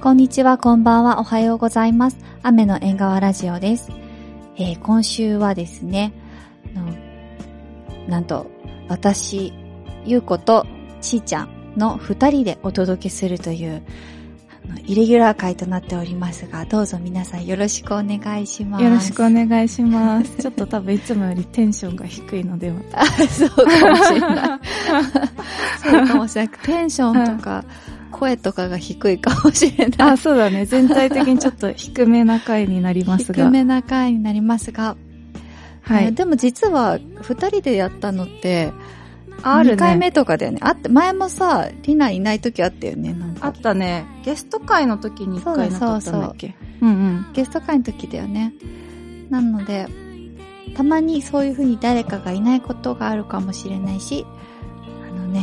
こんにちは、こんばんは、おはようございます。雨の縁側ラジオです。今週はですね、なんと私、ゆうことちーちゃんの2人でお届けするというイレギュラー回となっておりますが、どうぞ皆さんよろしくお願いします。よろしくお願いします。ちょっと多分いつもよりテンションが低いのではそうかもしれない。そうかもしれない。テンションとか声とかが低いかもしれない。あ、そうだね。全体的にちょっと低めな回になりますが。はい。でも実は2人でやったのって、2回目とかだよね。あって、前もさ、リナいない時あったよね。なんかあったね。ゲスト会の時に1回なかったんだっけ？そうそう。ゲスト会の時だよね。なので、たまにそういう風に誰かがいないことがあるかもしれないし、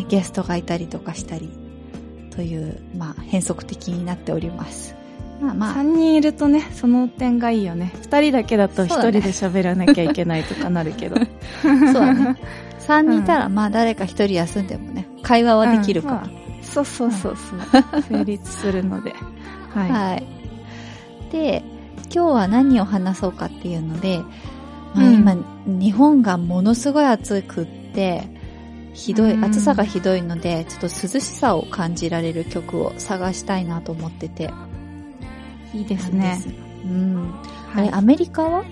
ゲストがいたりとかしたり、という、変則的になっております。3人いるとね、その点がいいよね。2人だけだと1人で喋らなきゃいけないとかなるけど。そうだね。3人いたら、誰か1人休んでもね、会話はできるから。そう。成立するので。はい。で、今日は何を話そうかっていうので、今、日本がものすごい暑くって、暑さがひどいので、ちょっと涼しさを感じられる曲を探したいなと思ってて。いいですね。あれ、アメリカは？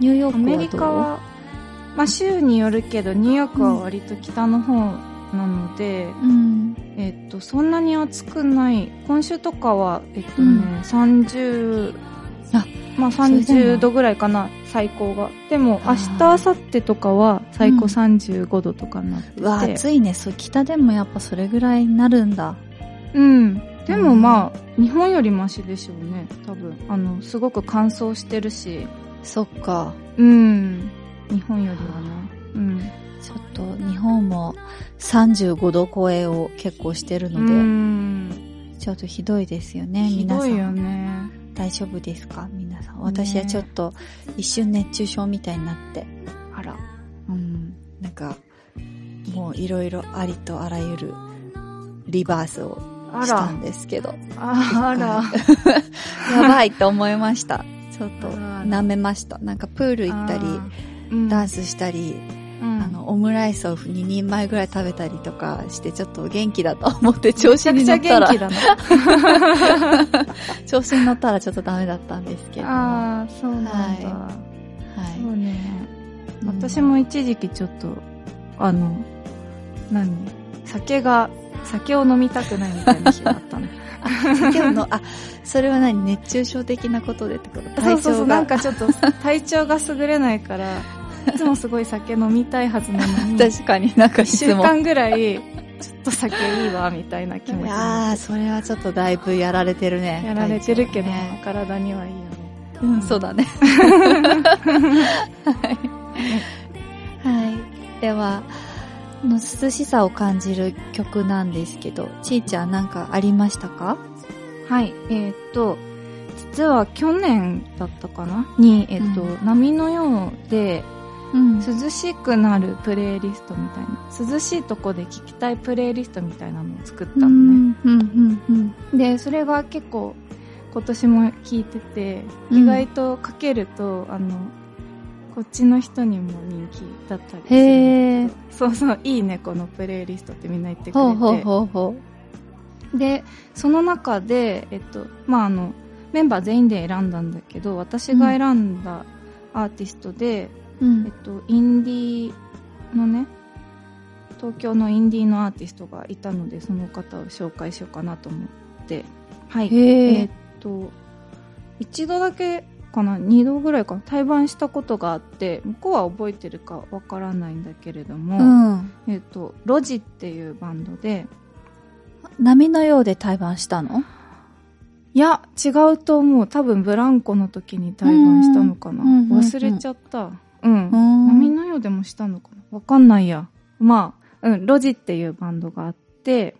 ニューヨークはどう？アメリカは、州によるけど、ニューヨークは割と北の方なので、そんなに暑くない。今週とかは、30度ぐらいかな、最高が。でも、明日、明後日とかは、最高35度とかになってて。うわ、暑いね。北でもやっぱそれぐらいになるんだ。うん。でも日本よりマシでしょうね、多分。すごく乾燥してるし。そっか。うん。日本よりはな。うん。ちょっと、日本も35度超えを結構してるので、ちょっとひどいですよね、皆さん。ひどいよね。大丈夫ですか、皆さん。私はちょっと、一瞬熱中症みたいになって。あら。うん。なんか、もういろいろありとあらゆるリバースをしたんですけど。やばいと思いました。ちょっと舐めました。なんかプール行ったり、ダンスしたり、オムライスを2人前ぐらい食べたりとかして、ちょっと元気だと思って調子に乗ったら。めちゃくちゃ元気だな。調子に乗ったらちょっとダメだったんですけども。ああ、そうなんだ。はい。そうね。私も一時期ちょっと、酒を飲みたくないみたいな日があったの。それは何？熱中症的なことでってこと？そう、なんかちょっと体調が優れないから、いつもすごい酒飲みたいはずなのに。確かになんかいつも。1週間ぐらい、ちょっと酒いいわ、みたいな気持ち。それはちょっとだいぶやられてるね。やられてるけど、体にはいいよね。そうだね。では、涼しさを感じる曲なんですけど、ちーちゃんなんかありましたか？はい、実は去年だったかなに、波のようで、涼しくなるプレイリストみたいな、涼しいとこで聴きたいプレイリストみたいなのを作ったのね。で、それが結構今年も聴いてて、意外とかけると、こっちの人にも人気だったりする。へー。そう、いいね、このプレイリストってみんな言ってくれて。で、その中で、メンバー全員で選んだんだけど、私が選んだアーティストで、インディーのね、東京のインディーのアーティストがいたので、その方を紹介しようかなと思って。はい。一度だけ、2度ぐらいかな、対バンしたことがあって、向こうは覚えてるかわからないんだけれども、ロジっていうバンドで。波のようで対バンしたの？いや、違うと思う。多分ブランコの時に対バンしたのかな、忘れちゃった。波のようでもしたのかな、わかんないや。ロジっていうバンドがあって、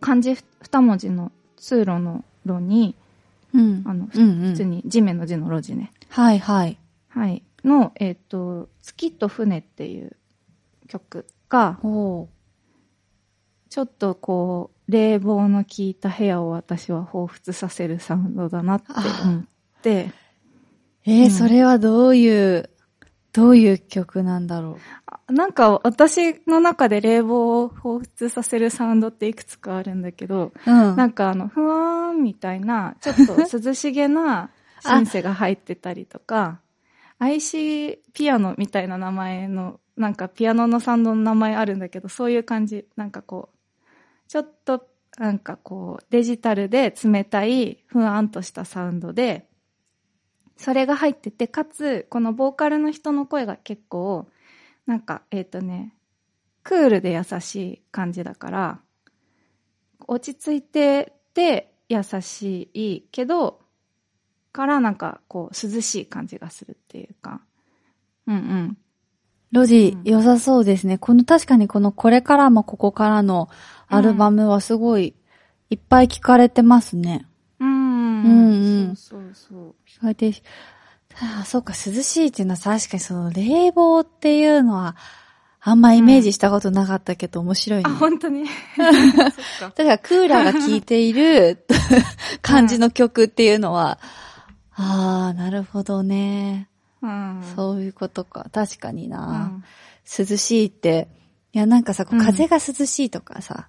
漢字2文字の通路の路に、普通に地面の字の路地ね。はい。の、月と船っていう曲が、ちょっとこう冷房の効いた部屋を私は彷彿させるサウンドだなって思って。うん、それはどういう曲なんだろう。なんか私の中で冷房を彷彿させるサウンドっていくつかあるんだけど、うん、なんかふわーんみたいな、ちょっと涼しげなシンセが入ってたりとか、IC ピアノみたいな名前の、なんかピアノのサウンドの名前あるんだけど、そういう感じ、なんかこう、ちょっとなんかこう、デジタルで冷たいふわーんとしたサウンドで、それが入ってて、かつこのボーカルの人の声が結構なんかクールで優しい感じだから、落ち着いてて優しいけどからなんかこう涼しい感じがするっていうか、うんうん。ロジ、うん、良さそうですね。確かにこれからもここからのアルバムはすごいいっぱい聴かれてますね。うんうん。そう。意外と、そうか、涼しいっていうのは確かにその冷房っていうのは、あんまイメージしたことなかったけど、面白いね。あ、本当に。だからクーラーが効いている感じの曲っていうのは、うん、なるほどね、うん。そういうことか。確かにな。うん、涼しいって、いやなんかさ、風が涼しいとかさ、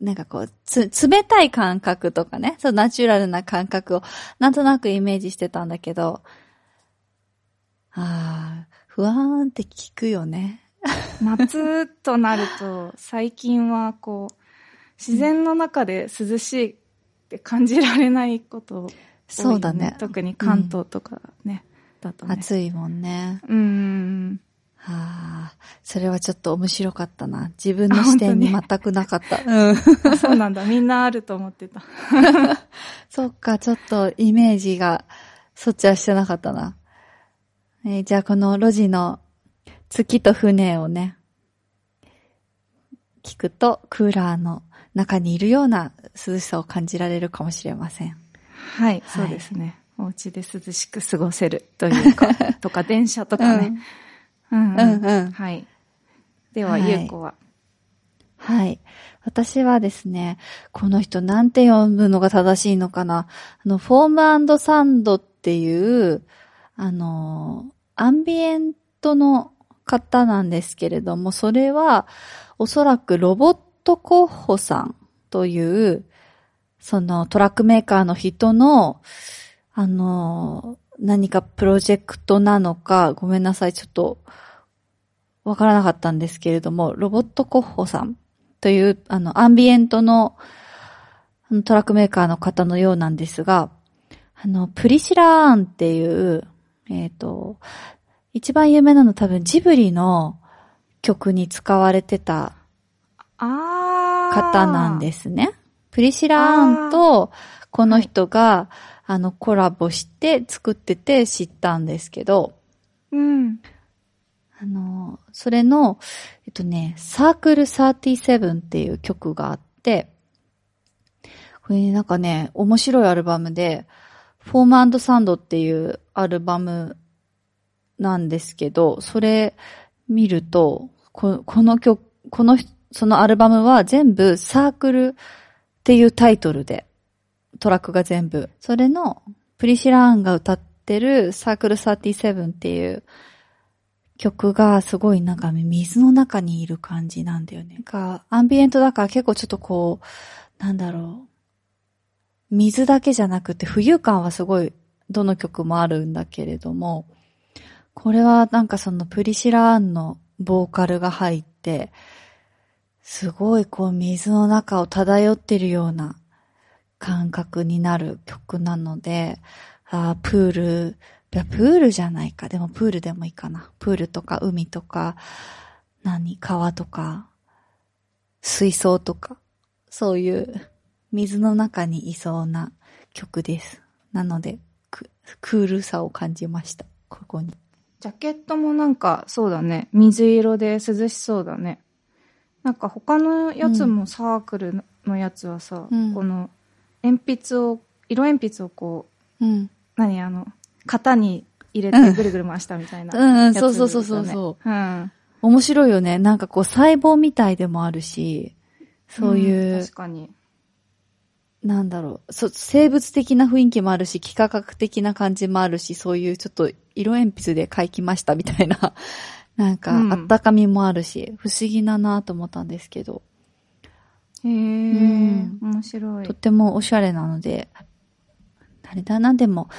なんか冷たい感覚とかね、そうナチュラルな感覚をなんとなくイメージしてたんだけど、不安って聞くよね。夏となると最近は自然の中で涼しいって感じられないこと多いよね。そうだね。特に関東とかね、だとね。暑いもんね。それはちょっと面白かったな。自分の視点に全くなかった。うん、そうなんだ。みんなあると思ってた。そっか、ちょっとイメージがそっちはしてなかったな。じゃあこの路地の月と船をね、聞くとクーラーの中にいるような涼しさを感じられるかもしれません。はい、そうですね。お家で涼しく過ごせるというか、とか電車とかね。うんうんうん、はい。では、ゆうこは。はい。私はですね、この人なんて読むのが正しいのかな。フォーム&サンドっていう、アンビエントの方なんですけれども、それは、おそらくロボット候補さんという、そのトラックメーカーの人の、何かプロジェクトなのか、ごめんなさい、ちょっとわからなかったんですけれども、ロボットコッホさんというアンビエントのトラックメーカーの方のようなんですが、プリシラーンっていう一番有名なの多分ジブリの曲に使われてた方なんですね。プリシラーンとこの人がコラボして作ってて知ったんですけど、うん。それの、サークル37っていう曲があって、これなんかね、面白いアルバムで、フォーム&サンドっていうアルバムなんですけど、それ見ると、そのアルバムは全部サークルっていうタイトルで、トラックが全部。それの、プリシラーンが歌ってるサークル37っていう曲がすごいなんか水の中にいる感じなんだよね。なんかアンビエントだから結構ちょっとなんだろう。水だけじゃなくて浮遊感はすごいどの曲もあるんだけれども、これはなんかそのプリシラーンのボーカルが入って、すごい水の中を漂ってるような感覚になる曲なので、プールじゃないか。でもプールでもいいかな。プールとか海とか、川とか、水槽とか、そういう水の中にいそうな曲です。なので、クールさを感じました。ここに。ジャケットもなんか、そうだね。水色で涼しそうだね。なんか他のやつもサークルのやつはさ、色鉛筆を型に入れてぐるぐる回したみたいな、ね。うん、そうそうそうそう。面白いよね。なんか細胞みたいでもあるし、そういう、確かになんだろう、生物的な雰囲気もあるし、幾何学的な感じもあるし、そういうちょっと色鉛筆で描きましたみたいな、なんかあったかみもあるし、不思議だなと思ったんですけど。へー、面白い。とってもおしゃれなので、あれだな、でも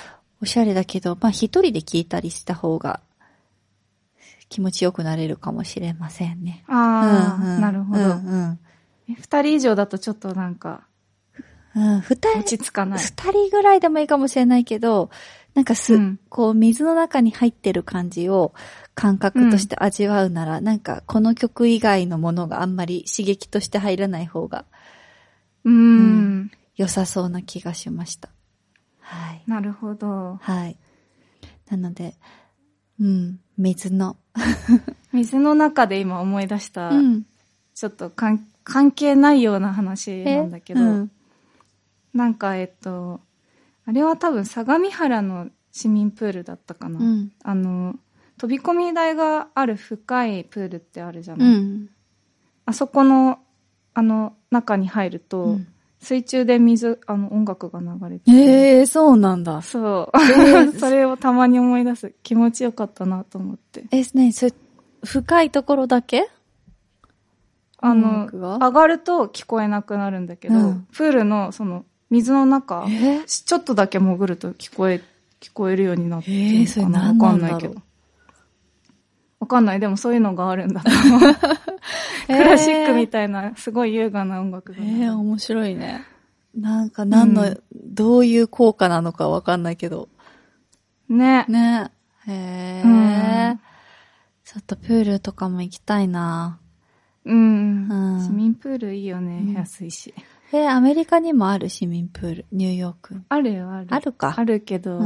おしゃれだけど、まあ一人で聴いたりした方が気持ちよくなれるかもしれませんね。ああ、うんうん、なるほど。うんうん、2人以上だとちょっとなんか。うん、二人ぐらいでもいいかもしれないけど、なんかこう水の中に入ってる感じを感覚として味わうなら、なんかこの曲以外のものがあんまり刺激として入らない方が、良さそうな気がしました。はい。なるほど。はい。なので、水の中で今思い出した、ちょっと関係ないような話なんだけど、なんかあれは多分相模原の市民プールだったかな、飛び込み台がある深いプールってあるじゃない、あそこの中に入ると、水中で音楽が流れてて、そうなんだ、そう、それをたまに思い出す、気持ちよかったなと思って。ね、それ深いところだけ上がると聞こえなくなるんだけど、プールのその水の中、ちょっとだけ潜ると聞こえるようになってるのかな、わかんないけど。わかんない、でもそういうのがあるんだと思う。クラシックみたいな、すごい優雅な音楽が。面白いね。なんかどういう効果なのかわかんないけど。ね。ちょっとプールとかも行きたいな。市民プールいいよね、安いし。アメリカにもある市民プール、ニューヨーク。あるよ、ある。あるか。あるけど、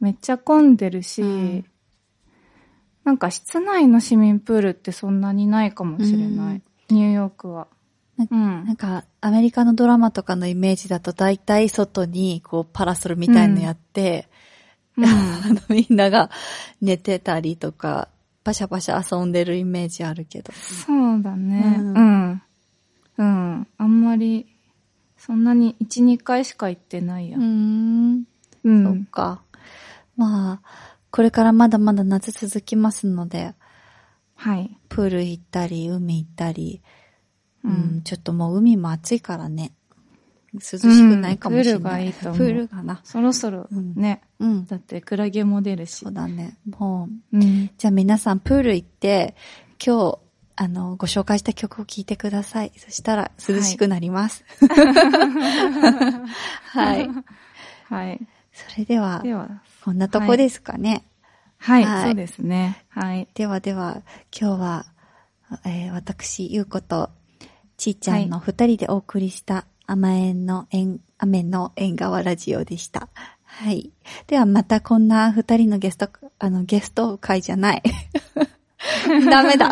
めっちゃ混んでるし、なんか室内の市民プールってそんなにないかもしれない、ニューヨークは。なんか、アメリカのドラマとかのイメージだと、だいたい外にこうパラソルみたいのやって、みんなが寝てたりとか、パシャパシャ遊んでるイメージあるけど。そうだね。あんまり、そんなに1、2回しか行ってないや。そっか。まあ、これからまだまだ夏続きますので、はい。プール行ったり、海行ったり、ちょっともう海も暑いからね。涼しくないかもしれない。プールがいいと思う。プールかな。そろそろね。だってクラゲも出るし。そうだね。もう。じゃあ皆さんプール行って、今日、ご紹介した曲を聴いてください。そしたら涼しくなります。はい。はい。それでは、こんなとこですかね。はい、そうですね。はい。では、今日は、私、ゆうこと、ちーちゃんの二人でお送りした、雨の縁側ラジオでした。はい。ではまたこんな二人のゲスト会じゃない。ダメだ。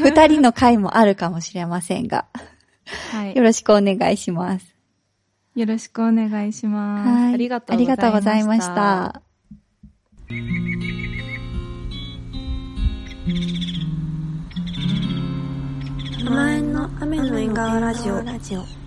二人の会もあるかもしれませんが。はい。よろしくお願いします。よろしくお願いします。はい。ありがとうございました。雨の縁側ラジオ。